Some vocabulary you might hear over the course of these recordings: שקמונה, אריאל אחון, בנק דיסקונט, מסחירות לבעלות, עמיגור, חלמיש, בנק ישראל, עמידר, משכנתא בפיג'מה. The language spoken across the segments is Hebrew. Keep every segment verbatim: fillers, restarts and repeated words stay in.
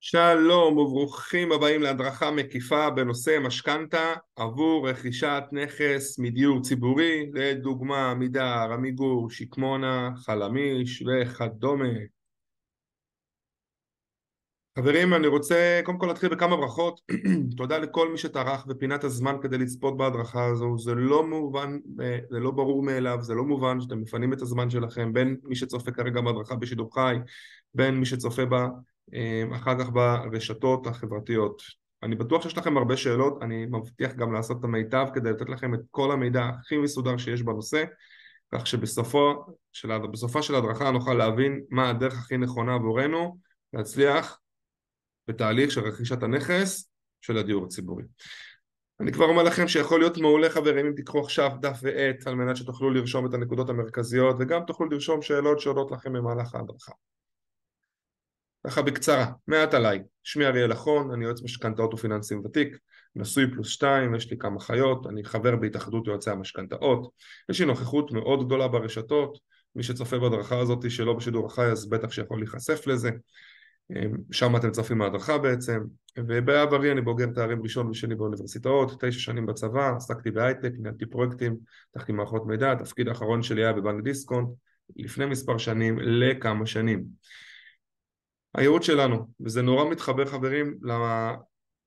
שלום וברוכים הבאים להדרכה מקיפה בנושא משכנתא עבור רכישת נכס מדיור ציבורי, לדוגמה עמידר, עמיגור, שקמונה, חלמיש וכדומה. חברים, אני רוצה קודם כל להתחיל בכמה ברכות. תודה לכל מי שטרח בפינת הזמן כדי לצפות בהדרכה הזו. זה לא מובן, זה לא ברור מאליו, זה לא מובן שאתם מפנים את הזמן שלכם, בין מי שצופה כרגע בהדרכה בשידור חי, בין מי שצופה בה אחר כך ברשתות החברתיות. אני בטוח שיש לכם הרבה שאלות, אני מבטיח גם לעשות את המיטב כדי לתת לכם את כל המידע הכי מסודר שיש בנושא, כך שבסופו של, בסופה של הדרכה נוכל להבין מה הדרך הכי נכונה עבורנו להצליח בתהליך של רכישת הנכס של הדיור הציבורי. אני כבר אומר לכם שיכול להיות מעולה חברים אם תיקחו עכשיו דף ועט על מנת שתוכלו לרשום את הנקודות המרכזיות וגם תוכלו לרשום שאלות שעולות לכם במהלך ההדרכה. ככה בקצרה, מעט עליי, שמי אריאל אחון, אני יועץ משכנתאות ופיננסים ותיק, נשוי פלוס שתיים, יש לי כמה חיות, אני חבר בהתאחדות יועצי המשכנתאות, יש לי נוכחות מאוד גדולה ברשתות, מי שצופה בהדרכה הזאת שלא בשידור החי אז בטח שיכול להיחשף לזה, שם אתם צופים מההדרכה בעצם, ובעברי אני בוגר תארים ראשון ושני באוניברסיטאות, תשע שנים בצבא, עסקתי בהייטק, ניהלתי פרויקטים, תחתי מערכות מידע, התפקיד האחרון שלי היה בבנק דיסקונט, לפני מספר שנים לכמה שנים. הייעוד שלנו, וזה נורא מתחבר חברים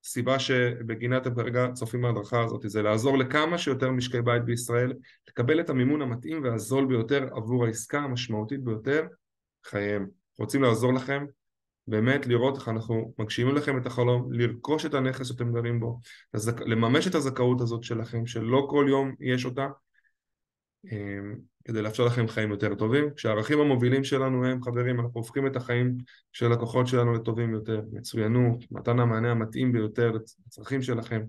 לסיבה שבגינה אתם כרגע צופים מההדרכה הזאת, זה לעזור לכמה שיותר משקי בית בישראל, לקבל את המימון המתאים והזול ביותר עבור העסקה המשמעותית ביותר חייהם. רוצים לעזור לכם, באמת לראות איך אנחנו מגשימים לכם את החלום, לרכוש את הנכס שאתם גרים בו, לממש את הזכאות הזאת שלכם, שלא כל יום יש אותה, כדי לאפשר לכם חיים יותר טובים. כשהערכים המובילים שלנו הם, חברים, אנחנו הופכים את החיים של לקוחות שלנו לטובים יותר, מצוינות, מתן המענה המתאים ביותר לצרכים שלכם,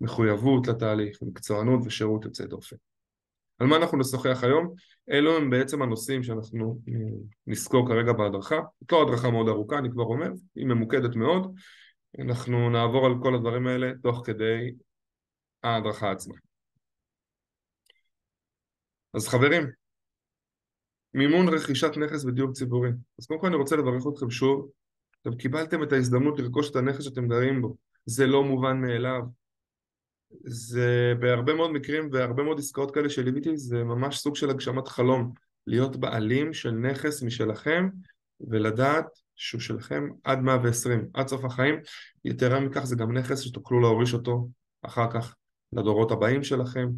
מחויבות לתהליך, מקצוענות ושירות יוצא דופן. על מה אנחנו נשוחח היום? אלו הם בעצם הנושאים שאנחנו נזכור כרגע בהדרכה. זאת לא הדרכה מאוד ארוכה, אני כבר אומר, היא ממוקדת מאוד. אנחנו נעבור על כל הדברים האלה תוך כדי ההדרכה עצמה. אז חברים, מימון רכישת נכס בדיור ציבורי. אז קודם כל אני רוצה לברך אתכם שוב, אתם קיבלתם את ההזדמנות לרכוש את הנכס שאתם גרים בו, זה לא מובן מאליו, זה בהרבה מאוד מקרים והרבה מאוד עסקאות כאלה שליוויתי, זה ממש סוג של הגשמת חלום, להיות בעלים של נכס משלכם ולדעת שהוא שלכם עד מאה ועשרים, עד סוף החיים. יתרה מכך, זה גם נכס שתוכלו להוריש אותו אחר כך לדורות הבאים שלכם.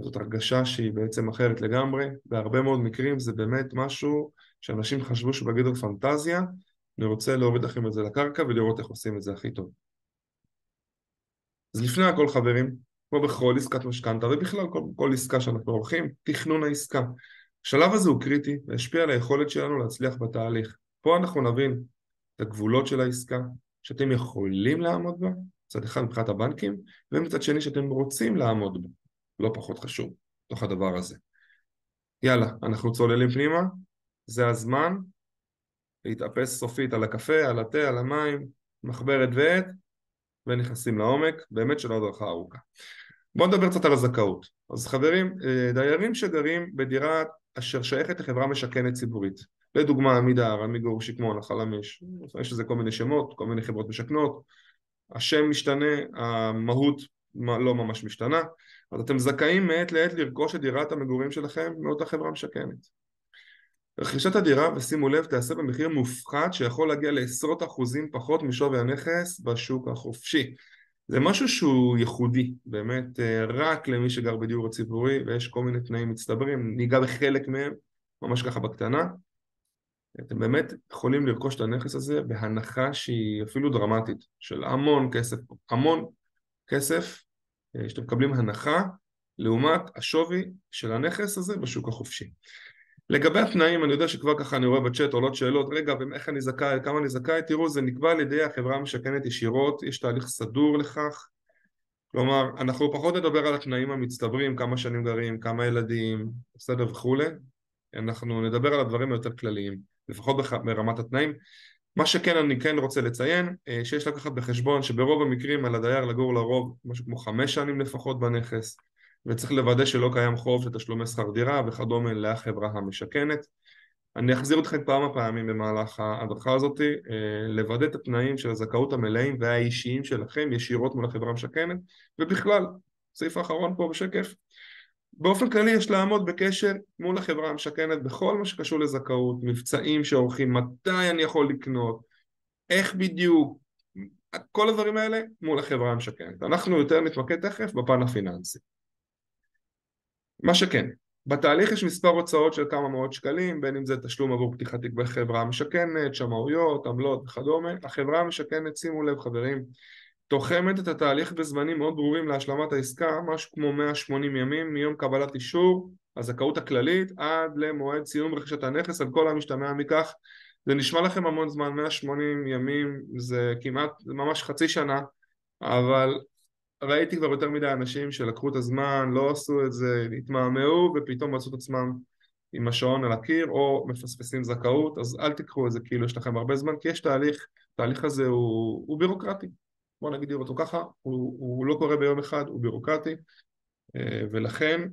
זאת הרגשה שהיא בעצם אחרת לגמרי, בהרבה מאוד מקרים זה באמת משהו שאנשים חשבו שבגדר פנטזיה. אני רוצה להוריד לכם את זה לקרקע ולראות איך עושים את זה הכי טוב. אז לפני הכל חברים, כמו בכל עסקת משכנתא ובכלל כל, כל עסקה שאנחנו עורכים, תכנון העסקה. השלב הזה הוא קריטי והשפיע על היכולת שלנו להצליח בתהליך. פה אנחנו נבין את הגבולות של העסקה, שאתם יכולים לעמוד בה, מצד אחד מבחינת הבנקים, ומצד שני שאתם רוצים לעמוד בה. לא פחות חשוב, תוך הדבר הזה. יאללה, אנחנו צוללים פנימה, זה הזמן להתאפס סופית על הקפה, על התה, על המים, מחברת ועת, ונכנסים לעומק, באמת של הדרכה ארוכה. בואו נדבר קצת על הזכאות. אז חברים, דיירים שגרים בדירה אשר שייכת לחברה משכנת ציבורית, לדוגמה עמידר, עמיגור, שקמונה, חלמיש, יש לזה כל מיני שמות, כל מיני חברות משכנות, השם משתנה, המהות לא ממש משתנה, אז אתם זכאים מעת לעת לרכוש את דירת המגורים שלכם מאותה חברה משכנת. רכישת הדירה, ושימו לב, תעשה במחיר מופחת שיכול להגיע לעשרות אחוזים פחות משווי הנכס בשוק החופשי. זה משהו שהוא ייחודי, באמת רק למי שגר בדיור הציבורי, ויש כל מיני תנאים מצטברים, ניגע בחלק מהם, ממש ככה בקטנה. אתם באמת יכולים לרכוש את הנכס הזה בהנחה שהיא אפילו דרמטית, של המון כסף, המון כסף, שאתם מקבלים הנחה לעומת השווי של הנכס הזה בשוק החופשי. לגבי התנאים, אני יודע שכבר ככה אני רואה בצ'אט עולות שאלות, רגע, ואיך אני זכאי, כמה אני זכאי, תראו, זה נקבע על ידי החברה המשכנת ישירות, יש תהליך סדור לכך, כלומר, אנחנו פחות נדבר על התנאים המצטברים, כמה שנים גרים, כמה ילדים, בסדר וכו', אנחנו נדבר על הדברים היותר כלליים, לפחות ברמת התנאים. מה שכן אני כן רוצה לציין, שיש לקחת בחשבון שברוב המקרים על הדייר לגור לרוב משהו כמו חמש שנים לפחות בנכס, וצריך לוודא שלא קיים חוב לתשלומי שכר דירה וכדומה לחברה המשכנת. אני אחזיר אתכם כמה פעמים במהלך ההדרכה הזאת, לוודא את התנאים של הזכאות המלאים והאישיים שלכם ישירות מול החברה המשכנת, ובכלל, סעיף האחרון פה בשקף, באופן כללי יש לעמוד בקשר מול החברה המשכנת בכל מה שקשור לזכאות, מבצעים שעורכים, מתי אני יכול לקנות, איך בדיוק, כל הדברים האלה מול החברה המשכנת. אנחנו יותר נתמקד תכף בפן הפיננסי. מה שכן, בתהליך יש מספר הוצאות של כמה מאות שקלים, בין אם זה תשלום עבור פתיחת תיק בחברה המשכנת, שמאויות, עמלות וכדומה. החברה המשכנת, שימו לב חברים, תוחמת את התהליך בזמנים מאוד ברורים להשלמת העסקה, משהו כמו מאה ושמונים ימים מיום קבלת אישור, הזכאות הכללית, עד למועד סיום רכישת הנכס, על כל המשתמע מכך. זה נשמע לכם המון זמן, מאה ושמונים ימים, זה כמעט ממש חצי שנה, אבל ראיתי כבר יותר מדי אנשים שלקחו את הזמן, לא עשו את זה, התמהמהו, ופתאום מצאו את עצמם עם השעון על הקיר, או מפספסים זכאות, אז אל תקחו את זה כאילו יש לכם הרבה זמן, כי יש תהליך, תהליך הזה הוא, הוא בירוקרטי, בוא נגדיר אותו ככה, הוא, הוא לא קורה ביום אחד, הוא בירוקרטי, ולכן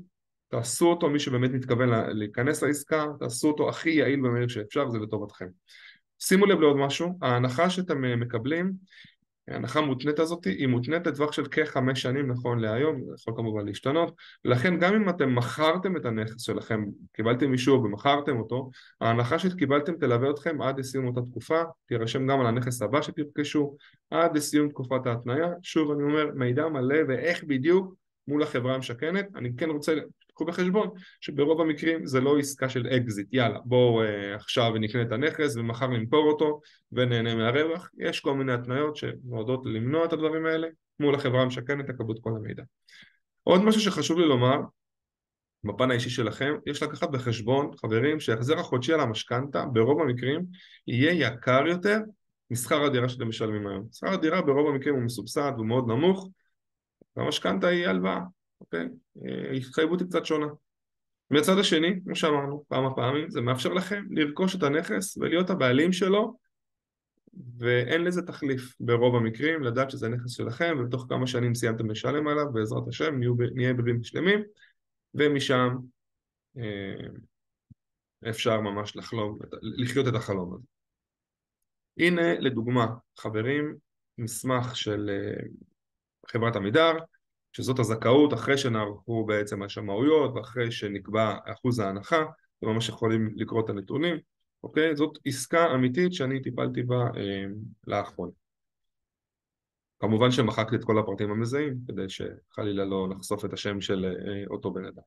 תעשו אותו, מי שבאמת מתכוון להיכנס לעסקה, תעשו אותו הכי יעיל במהיר שאפשר, זה לטובתכם. שימו לב לעוד משהו, ההנחה שאתם מקבלים, ההנחה המותנית הזאת היא מותנית לטווח של כחמש שנים נכון להיום, זה יכול כמובן להשתנות, ולכן גם אם אתם מכרתם את הנכס שלכם, קיבלתם אישור ומכרתם אותו, ההנחה שקיבלתם תלווה אתכם עד לסיום אותה תקופה, תירשם גם על הנכס הבא שתרכשו, עד לסיום תקופת ההתניה, שוב אני אומר, מידע מלא ואיך בדיוק מול החברה המשכנת, אני כן רוצה, קחו בחשבון, שברוב המקרים זה לא עסקה של אקזיט, יאללה, בואו אה, עכשיו נקנה את הנכס ומחר נמכור אותו ונהנה מהרווח, יש כל מיני התניות שמועדות למנוע את הדברים האלה, מול החברה המשכנת תקבלו את כל המידע. עוד משהו שחשוב לי לומר, בפן האישי שלכם, יש לקחת בחשבון, חברים, שהחזר החודשי על המשכנתא, ברוב המקרים, יהיה יקר יותר משכר הדירה שאתם משלמים היום. שכר הדירה ברוב המקרים הוא מסובסד ומאוד נמוך, והמשכנתא היא הלוואה, אוקיי? התחייבות היא קצת שונה. מהצד השני, כמו שאמרנו, פעם הפעמים, זה מאפשר לכם לרכוש את הנכס ולהיות הבעלים שלו, ואין לזה תחליף ברוב המקרים, לדעת שזה נכס שלכם, ובתוך כמה שנים סיימתם לשלם עליו, בעזרת השם, נהיה בבים שלמים, ומשם אפשר ממש לחלום, לחיות את החלום הזה. הנה, לדוגמה, חברים, מסמך של חברת עמידר, שזאת הזכאות אחרי שנערכו בעצם השמאויות, ואחרי שנקבע אחוז ההנחה, זה ממש יכולים לקרוא את הנתונים, אוקיי? זאת עסקה אמיתית שאני טיפלתי בה אה, לאחרון. כמובן שמחקתי את כל הפרטים המזהים, כדי שחלילה לא נחשוף את השם של אה, אותו בן אדם.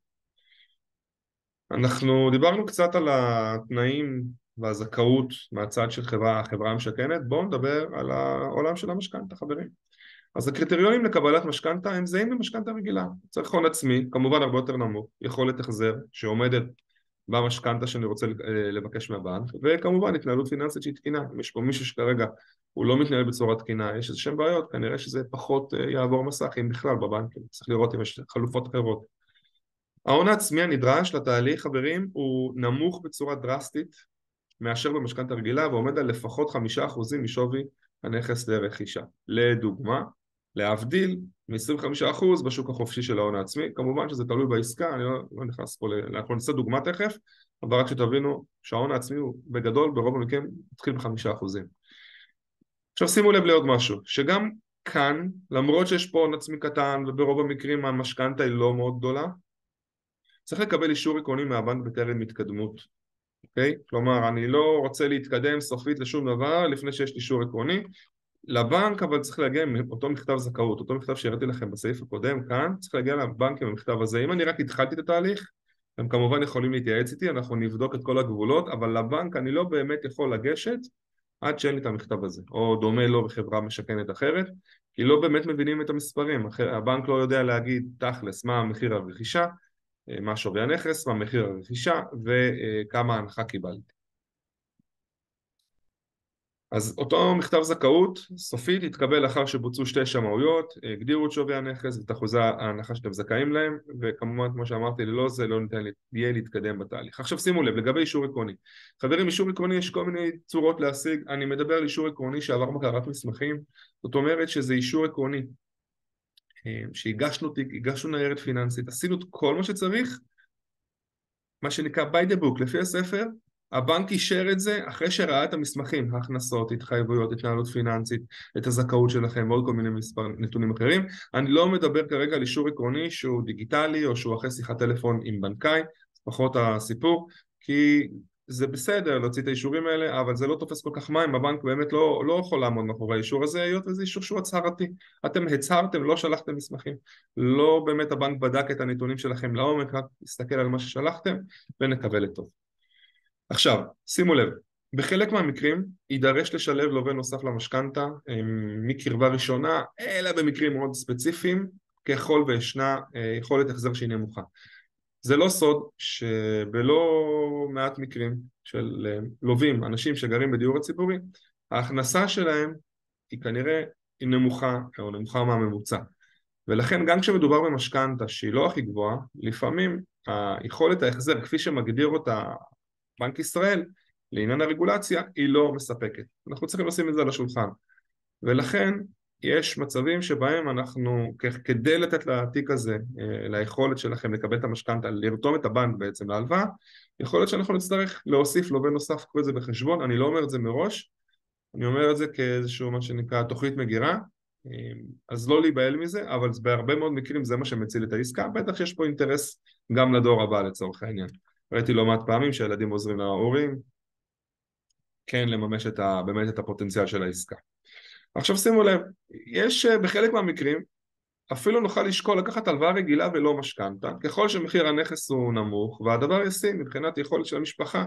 אנחנו דיברנו קצת על התנאים והזכאות מהצד של חברה, חברה המשכנת, בואו נדבר על העולם של המשכנתא, חברים. אז הקריטריונים לקבלת משכנתא הם זהים למשכנתא רגילה. צריך הון עצמי, כמובן הרבה יותר נמוך, יכולת החזר שעומדת במשכנתא שאני רוצה לבקש מהבנק, וכמובן התנהלות פיננסית שהיא תקינה. אם יש פה מישהו שכרגע הוא לא מתנהל בצורה תקינה, יש איזה שם בעיות, כנראה שזה פחות יעבור מסך, אם בכלל בבנק, צריך לראות אם יש חלופות אחרות. ההון העצמי הנדרש לתהליך, חברים, הוא נמוך בצורה דרסטית מאשר במשכנתא רגילה, ועומד על לפחות חמישה אחוזים משווי הנכס לרכישה. לדוגמה, להבדיל מ-עשרים וחמישה אחוז בשוק החופשי של ההון העצמי, כמובן שזה תלוי בעסקה, אני לא, לא נכנס פה, אנחנו נעשה דוגמה תכף, אבל רק שתבינו שההון העצמי הוא בגדול, ברוב המקרים התחיל ב-חמישה אחוז. עכשיו שימו לב לעוד משהו, שגם כאן, למרות שיש פה הון עצמי קטן, וברוב המקרים המשכנתא היא לא מאוד גדולה, צריך לקבל אישור עקרוני מהבנק בטרם התקדמות. אוקיי? כלומר, אני לא רוצה להתקדם סופית לשום דבר לפני שיש לי אישור עקרוני לבנק, אבל צריך להגיע עם אותו מכתב זכאות, אותו מכתב שהראיתי לכם בסעיף הקודם כאן, צריך להגיע לבנק עם המכתב הזה. אם אני רק התחלתי את התהליך, הם כמובן יכולים להתייעץ איתי, אנחנו נבדוק את כל הגבולות, אבל לבנק אני לא באמת יכול לגשת עד שאין לי את המכתב הזה, או דומה לו בחברה משכנת אחרת, כי לא באמת מבינים את המספרים, הבנק לא יודע להגיד תכלס מה מחיר הרכישה, מה שווי הנכס, מה מחיר הרכישה, וכמה הנחה קיבלתי. אז אותו מכתב זכאות, סופית, התקבל אחר שבוצעו שתי שמאויות, הגדירו את שווי הנכס ואת אחוזי ההנחה שאתם זכאים להם, וכמובן, כמו שאמרתי, ללא זה לא ניתן יהיה להתקדם בתהליך. עכשיו שימו לב, לגבי אישור עקרוני. חברים, אישור עקרוני יש כל מיני צורות להשיג, אני מדבר על אישור עקרוני שעבר בקרת מסמכים, זאת אומרת שזה אישור עקרוני. שהגשנו תיק, הגשנו ניירת פיננסית, עשינו את כל מה שצריך, מה שנקרא by the book, לפי הספר, הבנק אישר את זה אחרי שראה את המסמכים, ההכנסות, התחייבויות, התנהלות פיננסית, את הזכאות שלכם ועוד כל מיני מספר נתונים אחרים. אני לא מדבר כרגע על אישור עקרוני שהוא דיגיטלי או שהוא אחרי שיחת טלפון עם בנקאי, פחות הסיפור, כי זה בסדר להוציא את האישורים האלה, אבל זה לא תופס כל כך מים, הבנק באמת לא, לא יכול לעמוד מאחורי האישור הזה, היות וזה אישור שהוא הצהרתי, אתם הצהרתם, לא שלחתם מסמכים, לא באמת הבנק בדק את הנתונים שלכם לעומק, רק להסתכל על מה ששלחתם ונקבל את טוב. עכשיו, שימו לב, בחלק מהמקרים יידרש לשלב לווה נוסף למשכנתא מקרבה ראשונה, אלא במקרים מאוד ספציפיים, ככל וישנה יכולת החזר שהיא נמוכה. זה לא סוד שבלא מעט מקרים של לווים, אנשים שגרים בדיור הציבורי, ההכנסה שלהם היא כנראה נמוכה או נמוכה מהממוצע. ולכן גם כשמדובר במשכנתא שהיא לא הכי גבוהה, לפעמים היכולת ההחזר כפי שמגדיר אותה בנק ישראל, לעניין הרגולציה, היא לא מספקת. אנחנו צריכים לשים את זה על השולחן. ולכן יש מצבים שבהם אנחנו, כדי לתת לתיק הזה, ליכולת שלכם לקבל את המשכנתא, לרתום את הבנק בעצם להלוואה, יכול להיות שאנחנו נצטרך להוסיף לווה נוסף כל זה בחשבון, אני לא אומר את זה מראש, אני אומר את זה כאיזשהו מה שנקרא תוכנית מגירה, אז לא להיבהל מזה, אבל בהרבה מאוד מקרים זה מה שמציל את העסקה, בטח יש פה אינטרס גם לדור הבא לצורך העניין. ראיתי לא מעט פעמים שהילדים עוזרים להורים, כן, לממש את ה, באמת את הפוטנציאל של העסקה. עכשיו שימו לב, יש בחלק מהמקרים, אפילו נוכל לשקול לקחת הלוואה רגילה ולא משכנתא, ככל שמחיר הנכס הוא נמוך, והדבר ישים מבחינת יכולת של המשפחה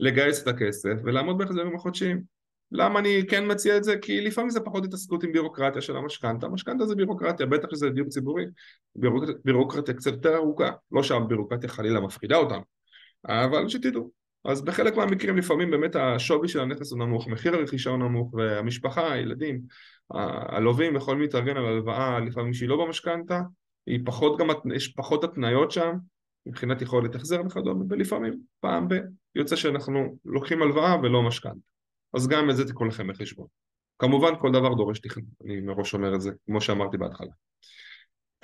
לגייס את הכסף ולעמוד בהחזרים החודשיים. למה אני כן מציע את זה? כי לפעמים זה פחות התעסקות עם בירוקרטיה של המשכנתא. המשכנתא זה בירוקרטיה, בטח שזה דיור ציבורי. בירוקרטיה, בירוקרטיה קצת יותר ארוכה, לא שהבירוקרטיה חלילה מפחידה אותם. אבל שתדעו, אז בחלק מהמקרים לפעמים באמת השווי של הנכס הוא נמוך, מחיר הרכישה הוא נמוך, והמשפחה, הילדים, הלווים יכולים להתארגן על הלוואה לפעמים שהיא לא במשכנתא, יש פחות התניות שם, מבחינת יכולת החזר וכדומה, ולפעמים פעם ב, יוצא שאנחנו לוקחים הלוואה ולא משכנתא, אז גם את זה תיקחו לכם מחשבון. כמובן כל דבר דורש תכנון, אני מראש אומר את זה, כמו שאמרתי בהתחלה.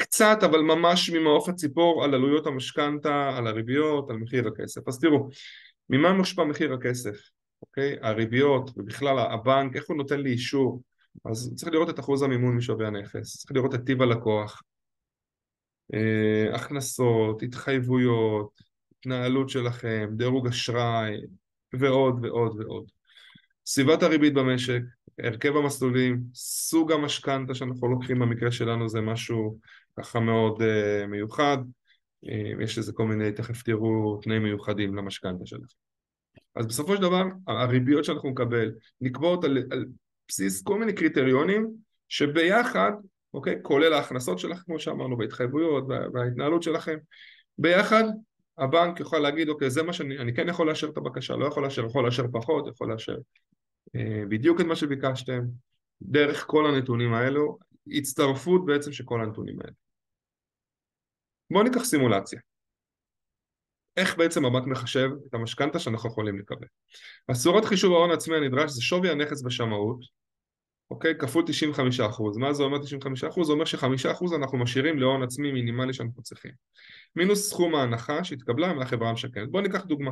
קצת, אבל ממש ממעוף הציפור על עלויות המשכנתא, על הריביות, על מחיר הכסף. אז תראו, ממה מושפע מחיר הכסף, אוקיי? הריביות, ובכלל הבנק, איך הוא נותן לי אישור? אז צריך לראות את אחוז המימון משווי הנכס, צריך לראות את טיב הלקוח, אה, הכנסות, התחייבויות, התנהלות שלכם, דירוג אשראי, ועוד ועוד ועוד. סביבת הריבית במשק, הרכב המסלולים, סוג המשכנתא שאנחנו לוקחים במקרה שלנו זה משהו ככה מאוד uh, מיוחד, uh, יש לזה כל מיני, תכף תראו, תנאים מיוחדים למשכנתא שלנו. אז בסופו של דבר, הריביות שאנחנו נקבל, נקבעות על, על בסיס כל מיני קריטריונים, שביחד, אוקיי, כולל ההכנסות שלכם, כמו שאמרנו, בהתחייבויות וההתנהלות שלכם, ביחד, הבנק יוכל להגיד, אוקיי, זה מה שאני, אני כן יכול לאשר את הבקשה, לא יכול לאשר, יכול לאשר פחות, יכול לאשר. בדיוק את מה שביקשתם, דרך כל הנתונים האלו, הצטרפות בעצם שכל הנתונים האלו. בואו ניקח סימולציה. איך בעצם הבנק מחשב את המשכנתא שאנחנו יכולים לקבל? צורת חישוב ההון העצמי הנדרש זה שווי הנכס בשמאות, אוקיי, כפול תשעים וחמישה אחוז. מה זה אומר תשעים וחמישה אחוז? זה אומר ש-חמישה אחוז אנחנו משאירים להון עצמי מינימלי שאנחנו צריכים. מינוס סכום ההנחה שהתקבלה מהחברה המשכנת. בואו ניקח דוגמה.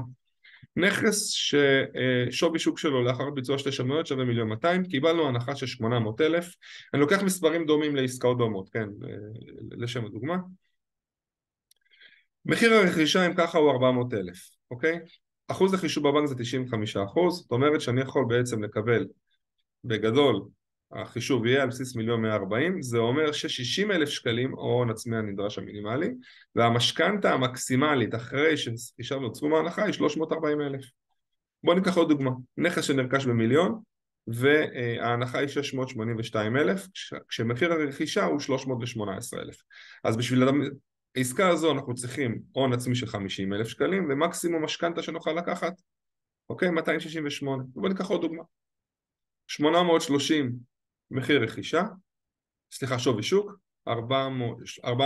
נכס ששווי שוק שלו לאחר ביצוע שתי שמאויות שווה מיליון מאתיים, קיבלנו הנחה של שמונה מאות אלף, אני לוקח מספרים דומים לעסקאות דומות, כן, לשם הדוגמה. מחיר הרכישה אם ככה הוא ארבע מאות אלף, אוקיי? אחוז לחישוב הבנק זה תשעים וחמישה אחוז, זאת אומרת שאני יכול בעצם לקבל בגדול, החישוב יהיה על בסיס מיליון מאה וארבעים, זה אומר ש-שישים אלף שקלים ההון עצמי הנדרש המינימלי, והמשכנתא המקסימלית אחרי שחישבנו סכום ההנחה היא שלוש מאות וארבעים אלף. בואו ניקח עוד דוגמה, נכס שנרכש במיליון, וההנחה היא שש מאות שמונים ושתיים אלף, כשמחיר הרכישה הוא שלוש מאות שמונה עשרה אלף. אז בשביל העסקה הזו אנחנו צריכים הון עצמי של חמישים אלף שקלים, ומקסימום משכנתא שנוכל לקחת, אוקיי, מאתיים שישים ושמונה. בואו ניקח עוד דוגמה. שמונה מאות שלושים מחיר רכישה, סליחה שווי שוק, ארבע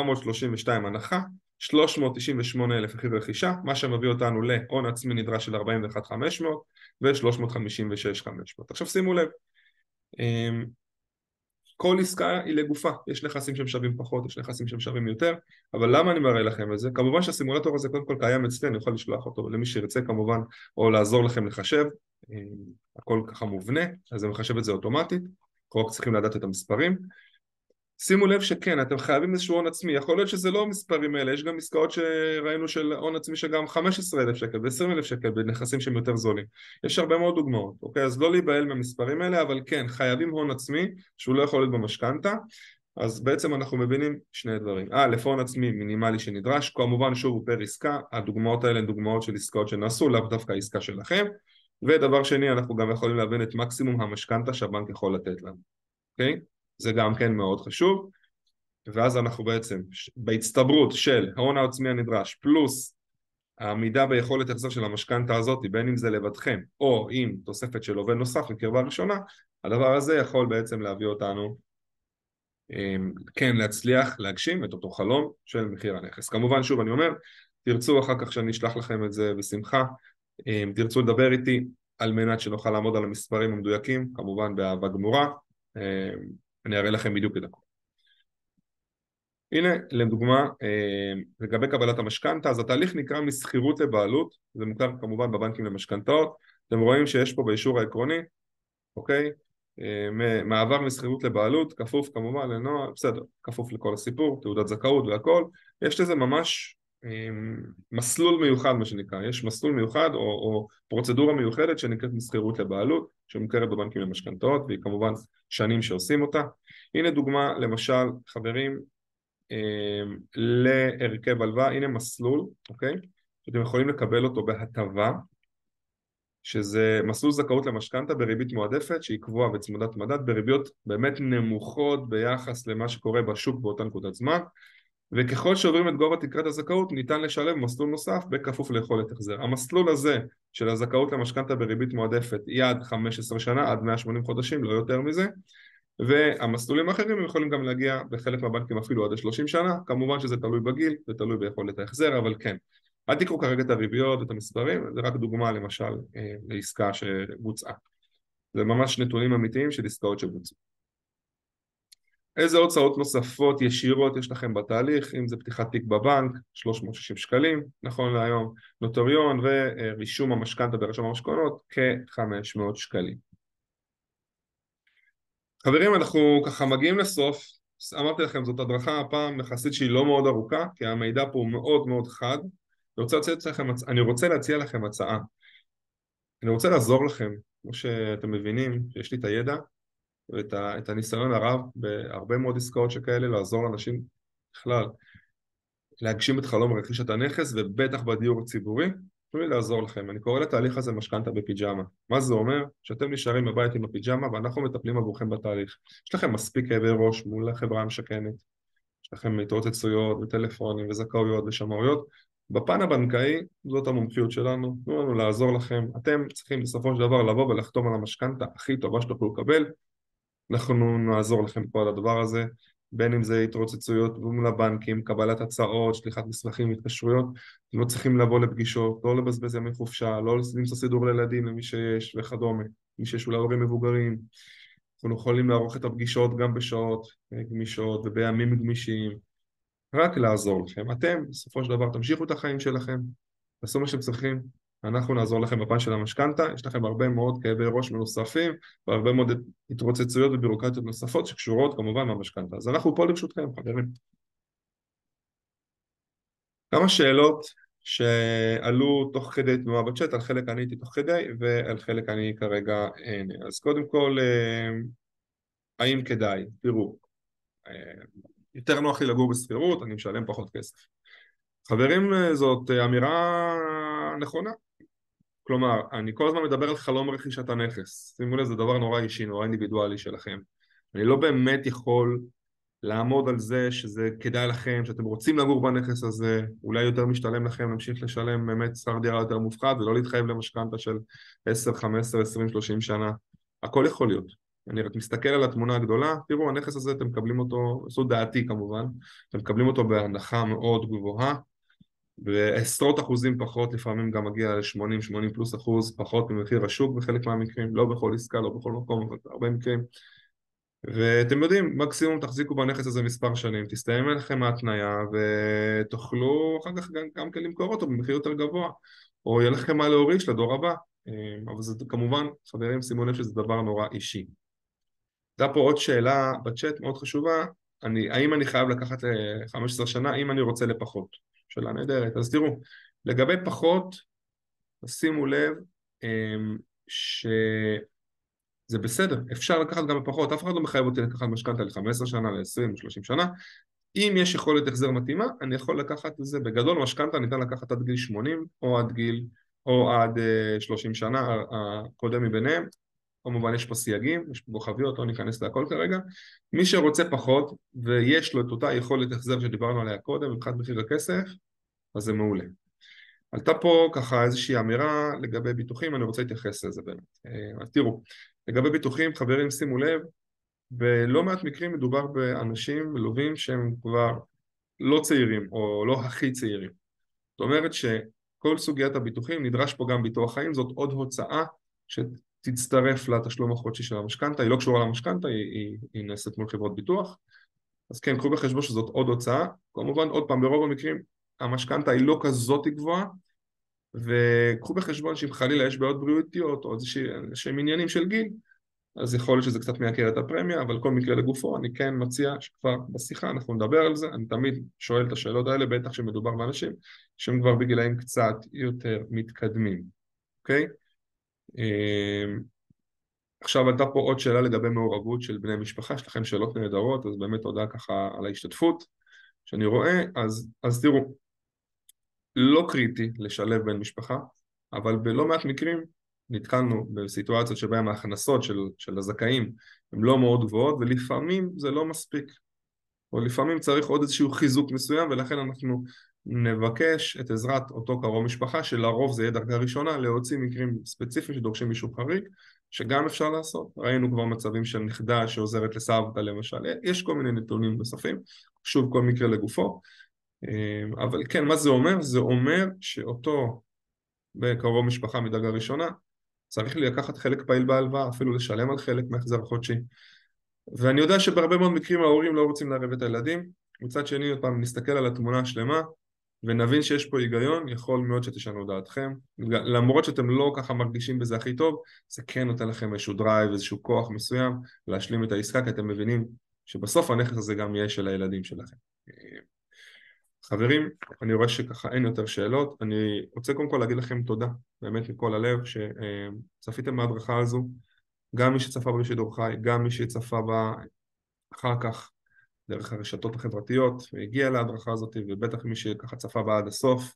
מאות שלושים ושתיים הנחה, שלוש מאות תשעים ושמונה אלף מחיר רכישה, מה שמביא אותנו להון עצמי נדרש של ארבעים ואחד אלף וחמש מאות ו-שלוש מאות חמישים ושש אלף וחמש מאות. עכשיו שימו לב, כל עסקה היא לגופה, יש נכסים שמשווים פחות, יש נכסים שמשווים יותר, אבל למה אני מראה לכם את זה? כמובן שהסימולטור הזה קודם כל קיים אצלנו, יכול לשלוח אותו למי שירצה כמובן, או לעזור לכם לחשב, הכל ככה מובנה, אז זה מחשב את זה אוטומטית, רק צריכים לדעת את המספרים. שימו לב שכן, אתם חייבים איזשהו הון עצמי, יכול להיות שזה לא מספרים האלה, יש גם עסקאות שראינו של הון עצמי שגם חמישה עשר אלף שקל ו-עשרים אלף שקל בנכסים שהם יותר זולים, יש הרבה מאוד דוגמאות, אוקיי? אז לא להיבהל מהמספרים האלה, אבל כן, חייבים הון עצמי שהוא לא יכול להיות במשכנתא, אז בעצם אנחנו מבינים שני דברים, א', הון עצמי מינימלי שנדרש, כמובן שוב פר עסקה, הדוגמאות האלה הן דוגמאות של עסקאות שנעשו, לאו דווקא העסקה שלכם, ודבר שני, אנחנו גם יכולים להבין את מקסימום המשכנתא שהבנק יכול לתת לנו, אוקיי? זה גם כן מאוד חשוב, ואז אנחנו בעצם בהצטברות של ההון העצמי הנדרש, פלוס העמידה ביכולת החזר של המשכנתא הזאת, בין אם זה לבדכם, או עם תוספת של עובד נוסף לקרבה ראשונה, הדבר הזה יכול בעצם להביא אותנו, כן, להצליח להגשים את אותו חלום של מחיר הנכס. כמובן, שוב אני אומר, תרצו אחר כך שאני אשלח לכם את זה בשמחה, תרצו לדבר איתי על מנת שנוכל לעמוד על המספרים המדויקים, כמובן באהבה גמורה, אני אראה לכם בדיוק את הכל. הנה, לדוגמה, לגבי קבלת המשכנתא, אז התהליך נקרא מסחירות לבעלות, זה מוכר כמובן בבנקים למשכנתאות, אתם רואים שיש פה באישור העקרוני, אוקיי? מעבר מסחירות לבעלות, כפוף כמובן לנוהל, בסדר, כפוף לכל הסיפור, תעודת זכאות והכל, יש לזה ממש מסלול מיוחד מה שנקרא, יש מסלול מיוחד או, או פרוצדורה מיוחדת שנקראת מסחירות לבעלות, שמוכרת בבנקים למשכנתאות, והיא כמובן שנים שעושים אותה. הנה דוגמה, למשל, חברים, אה, להרכב הלוואה, הנה מסלול, אוקיי? שאתם יכולים לקבל אותו בהטבה, שזה מסלול זכאות למשכנתא בריבית מועדפת, שהיא קבועה וצמודת מדד, בריביות באמת נמוכות ביחס למה שקורה בשוק באותה נקודת זמן, וככל שעוברים את גובה תקרת הזכאות, ניתן לשלב מסלול נוסף בכפוף ליכולת החזר. המסלול הזה של הזכאות למשכנתא בריבית מועדפת היא עד חמש עשרה שנה, עד מאה ושמונים חודשים, לא יותר מזה, והמסלולים האחרים יכולים גם להגיע בחלק מהבנקים אפילו עד שלושים שנה, כמובן שזה תלוי בגיל, זה תלוי ביכולת ההחזר, אבל כן. אל תקראו כרגע את הריביות ואת המספרים, זה רק דוגמה למשל לעסקה שבוצעה. זה ממש נתונים אמיתיים של עסקאות שבוצעו. איזה הוצאות נוספות ישירות יש לכם בתהליך, אם זה פתיחת תיק בבנק, שלוש מאות ושישים שקלים, נכון להיום, נוטריון ורישום המשכנתא ברשם המשכונות, כ-חמש מאות שקלים. חברים, אנחנו ככה מגיעים לסוף, אמרתי לכם, זאת הדרכה הפעם מחסית שהיא לא מאוד ארוכה, כי המידע פה הוא מאוד מאוד חד, אני רוצה להציע לכם, אני רוצה להציע לכם הצעה, אני רוצה לעזור לכם, כמו שאתם מבינים, שיש לי את הידע, ואת ה, את הניסיון הרב בהרבה מאוד עסקאות שכאלה, לעזור לאנשים בכלל להגשים את חלום רכישת הנכס, ובטח בדיור הציבורי, תנו לי לעזור לכם. אני קורא לתהליך הזה משכנתא בפיג'מה. מה זה אומר? שאתם נשארים בבית עם הפיג'מה, ואנחנו מטפלים עבורכם בתהליך. יש לכם מספיק כאבי ראש מול החברה המשכנת, יש לכם התרוצצויות וטלפונים וזכאויות ושמאויות, בפן הבנקאי, זאת המומחיות שלנו, תנו לנו לעזור לכם. אתם צריכים בסופו של דבר לבוא ולחתום על המשכנתא הכי טובה שתוכלו לקבל, אנחנו נעזור לכם פה על הדבר הזה, בין אם זה התרוצצויות מול הבנקים, קבלת הצעות, שליחת מסמכים, התקשרויות, אתם לא צריכים לבוא לפגישות, לא לבזבז ימי חופשה, לא למצוא סידור לילדים למי שיש וכדומה, מי שיש אולי הורים מבוגרים, אנחנו יכולים לערוך את הפגישות גם בשעות גמישות ובימים גמישים, רק לעזור לכם. אתם בסופו של דבר תמשיכו את החיים שלכם, תעשו מה שאתם צריכים, אנחנו נעזור לכם בפן של המשכנתא, יש לכם הרבה מאוד כאבי ראש נוספים, והרבה מאוד התרוצצויות ובירוקרטיות נוספות שקשורות כמובן למשכנתא. אז אנחנו פה לרשותכם, חברים. כמה שאלות שעלו תוך כדי תנועה בצ'אט, על חלק אני הייתי תוך כדי, ועל חלק אני כרגע אין. אז קודם כל, האם כדאי? תראו, יותר נוח לי לגור בסחירות, אני משלם פחות כסף. חברים, זאת אמירה נכונה. כלומר, אני כל הזמן מדבר על חלום רכישת הנכס. שימו לב, זה דבר נורא אישי, נורא אינדיבידואלי שלכם. אני לא באמת יכול לעמוד על זה שזה כדאי לכם, שאתם רוצים לגור בנכס הזה, אולי יותר משתלם לכם, להמשיך לשלם באמת שכר דירה יותר מופחת, ולא להתחייב למשכנתא של עשר, חמש עשרה, עשרים, שלושים שנה. הכל יכול להיות. אני רק מסתכל על התמונה הגדולה, תראו, הנכס הזה אתם מקבלים אותו, זו דעתי כמובן, אתם מקבלים אותו בהנחה מאוד גבוהה, בעשרות אחוזים פחות, לפעמים גם מגיע ל-שמונים, שמונים פלוס אחוז, פחות ממחיר השוק בחלק מהמקרים, לא בכל עסקה, לא בכל מקום, אבל הרבה מקרים, ואתם יודעים, מקסימום תחזיקו בנכס הזה מספר שנים, תסתיים לכם ההתניה ותוכלו אחר כך גם, גם כן למכור אותו במחיר יותר גבוה, או יהיה לכם מה להוריש לדור הבא. אבל זה כמובן, חברים, שימו לב שזה דבר נורא אישי. הייתה פה עוד שאלה בצ'אט מאוד חשובה, אני, האם אני חייב לקחת חמש עשרה שנה, אם אני רוצה לפחות? שאלה נהדרת. אז תראו, לגבי פחות, שימו לב ש... זה בסדר, אפשר לקחת גם בפחות, אף אחד לא מחייב אותי לקחת משכנתא ל-חמש עשרה שנה, ל-עשרים, ל-שלושים שנה. אם יש יכולת החזר מתאימה, אני יכול לקחת את זה. בגדול משכנתא ניתן לקחת עד גיל שמונים, או עד גיל, או עד uh, שלושים שנה, הקודם מביניהם. כמובן יש פה סייגים, יש פה כוכביות, לא ניכנס להכל כרגע. מי שרוצה פחות, ויש לו את אותה יכולת החזר שדיברנו עליה קודם, מבחינת מחיר הכסף, אז זה מעולה. עלתה פה ככה איזושהי אמירה לגבי ביטוחים, אני רוצה להתייחס לזה באמת. אז תראו, לגבי ביטוחים, חברים, שימו לב, ולא מעט מקרים מדובר באנשים ולווים שהם כבר לא צעירים, או לא הכי צעירים. זאת אומרת שכל סוגיית הביטוחים, נדרש פה גם ביטוח חיים, זאת עוד הוצאה שתצטרף לתשלום החודשי של המשכנתא, היא לא קשורה למשכנתא, היא, היא, היא נעשית מול חברות ביטוח. אז כן, קחו בחשבון שזאת עוד הוצאה. כמובן, עוד פעם, ברוב המקרים, המשכנתא היא לא כזאת גבוהה, וקחו בחשבון שאם חלילה יש בעיות בריאותיות או איזשהם עניינים של גיל, אז יכול להיות שזה קצת מייקר את הפרמיה, אבל כל מקרה לגופו, אני כן מציע שכבר בשיחה אנחנו נדבר על זה. אני תמיד שואל את השאלות האלה, בטח שמדובר באנשים שהם כבר בגילאים קצת יותר מתקדמים, אוקיי? עכשיו עלתה פה עוד שאלה לגבי מעורבות של בני משפחה, יש לכם שאלות נהדרות, אז באמת תודה ככה על ההשתתפות שאני רואה. אז, אז תראו, לא קריטי לשלב בין משפחה, אבל בלא מעט מקרים נתקלנו בסיטואציות שבהם ההכנסות של, של הזכאים הן לא מאוד גבוהות, ולפעמים זה לא מספיק, או לפעמים צריך עוד איזשהו חיזוק מסוים, ולכן אנחנו נבקש את עזרת אותו קרוב משפחה, שלרוב זה יהיה דרגה ראשונה, להוציא מקרים ספציפיים שדורשים מישהו חריג, שגם אפשר לעשות. ראינו כבר מצבים של נכדה שעוזרת לסבתא למשל, יש כל מיני נתונים נוספים, שוב כל מקרה לגופו. אבל כן, מה זה אומר? זה אומר שאותו בקרוב משפחה מדרגה ראשונה צריך לקחת חלק פעיל בהלוואה, אפילו לשלם על חלק מהחזר חודשי. ואני יודע שבהרבה מאוד מקרים ההורים לא רוצים לערב את הילדים. מצד שני, פעם נסתכל על התמונה השלמה ונבין שיש פה היגיון, יכול מאוד שתשנו דעתכם, למרות שאתם לא ככה מרגישים בזה הכי טוב, זה כן נותן לכם איזשהו דרייב, איזשהו כוח מסוים להשלים את העסקה, כי אתם מבינים שבסוף הנכס הזה גם יהיה של הילדים שלכם. חברים, אני רואה שככה אין יותר שאלות. אני רוצה קודם כל להגיד לכם תודה, באמת מכל הלב, שצפיתם בהדרכה הזו, גם מי שצפה בשידור חי, גם מי שצפה בה אחר כך, דרך הרשתות החברתיות, הגיעה להדרכה הזאת, ובטח מי שככה צפה בה עד הסוף.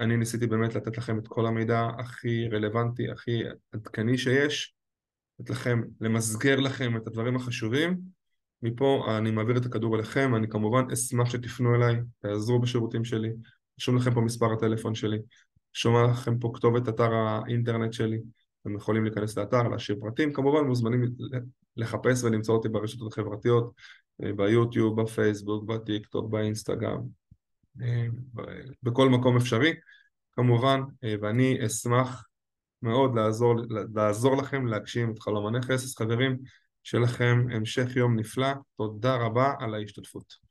אני ניסיתי באמת לתת לכם את כל המידע הכי רלוונטי, הכי עדכני שיש, לתת לכם, למסגר לכם את הדברים החשובים. מפה אני מעביר את הכדור אליכם, אני כמובן אשמח שתפנו אליי, תעזרו בשירותים שלי, רשום לכם פה מספר הטלפון שלי, שומע לכם פה כתובת אתר האינטרנט שלי, אתם יכולים להיכנס לאתר, להשאיר פרטים, כמובן מוזמנים לחפש ולמצוא אותי ברשתות החברתיות, ביוטיוב, בפייסבוק, בטיקטוק, באינסטגרם, בכל מקום אפשרי, כמובן, ואני אשמח מאוד לעזור, לעזור לכם להגשים את חלום הנכס. אז חברים, שלכם המשך יום נפלא, תודה רבה על ההשתתפות.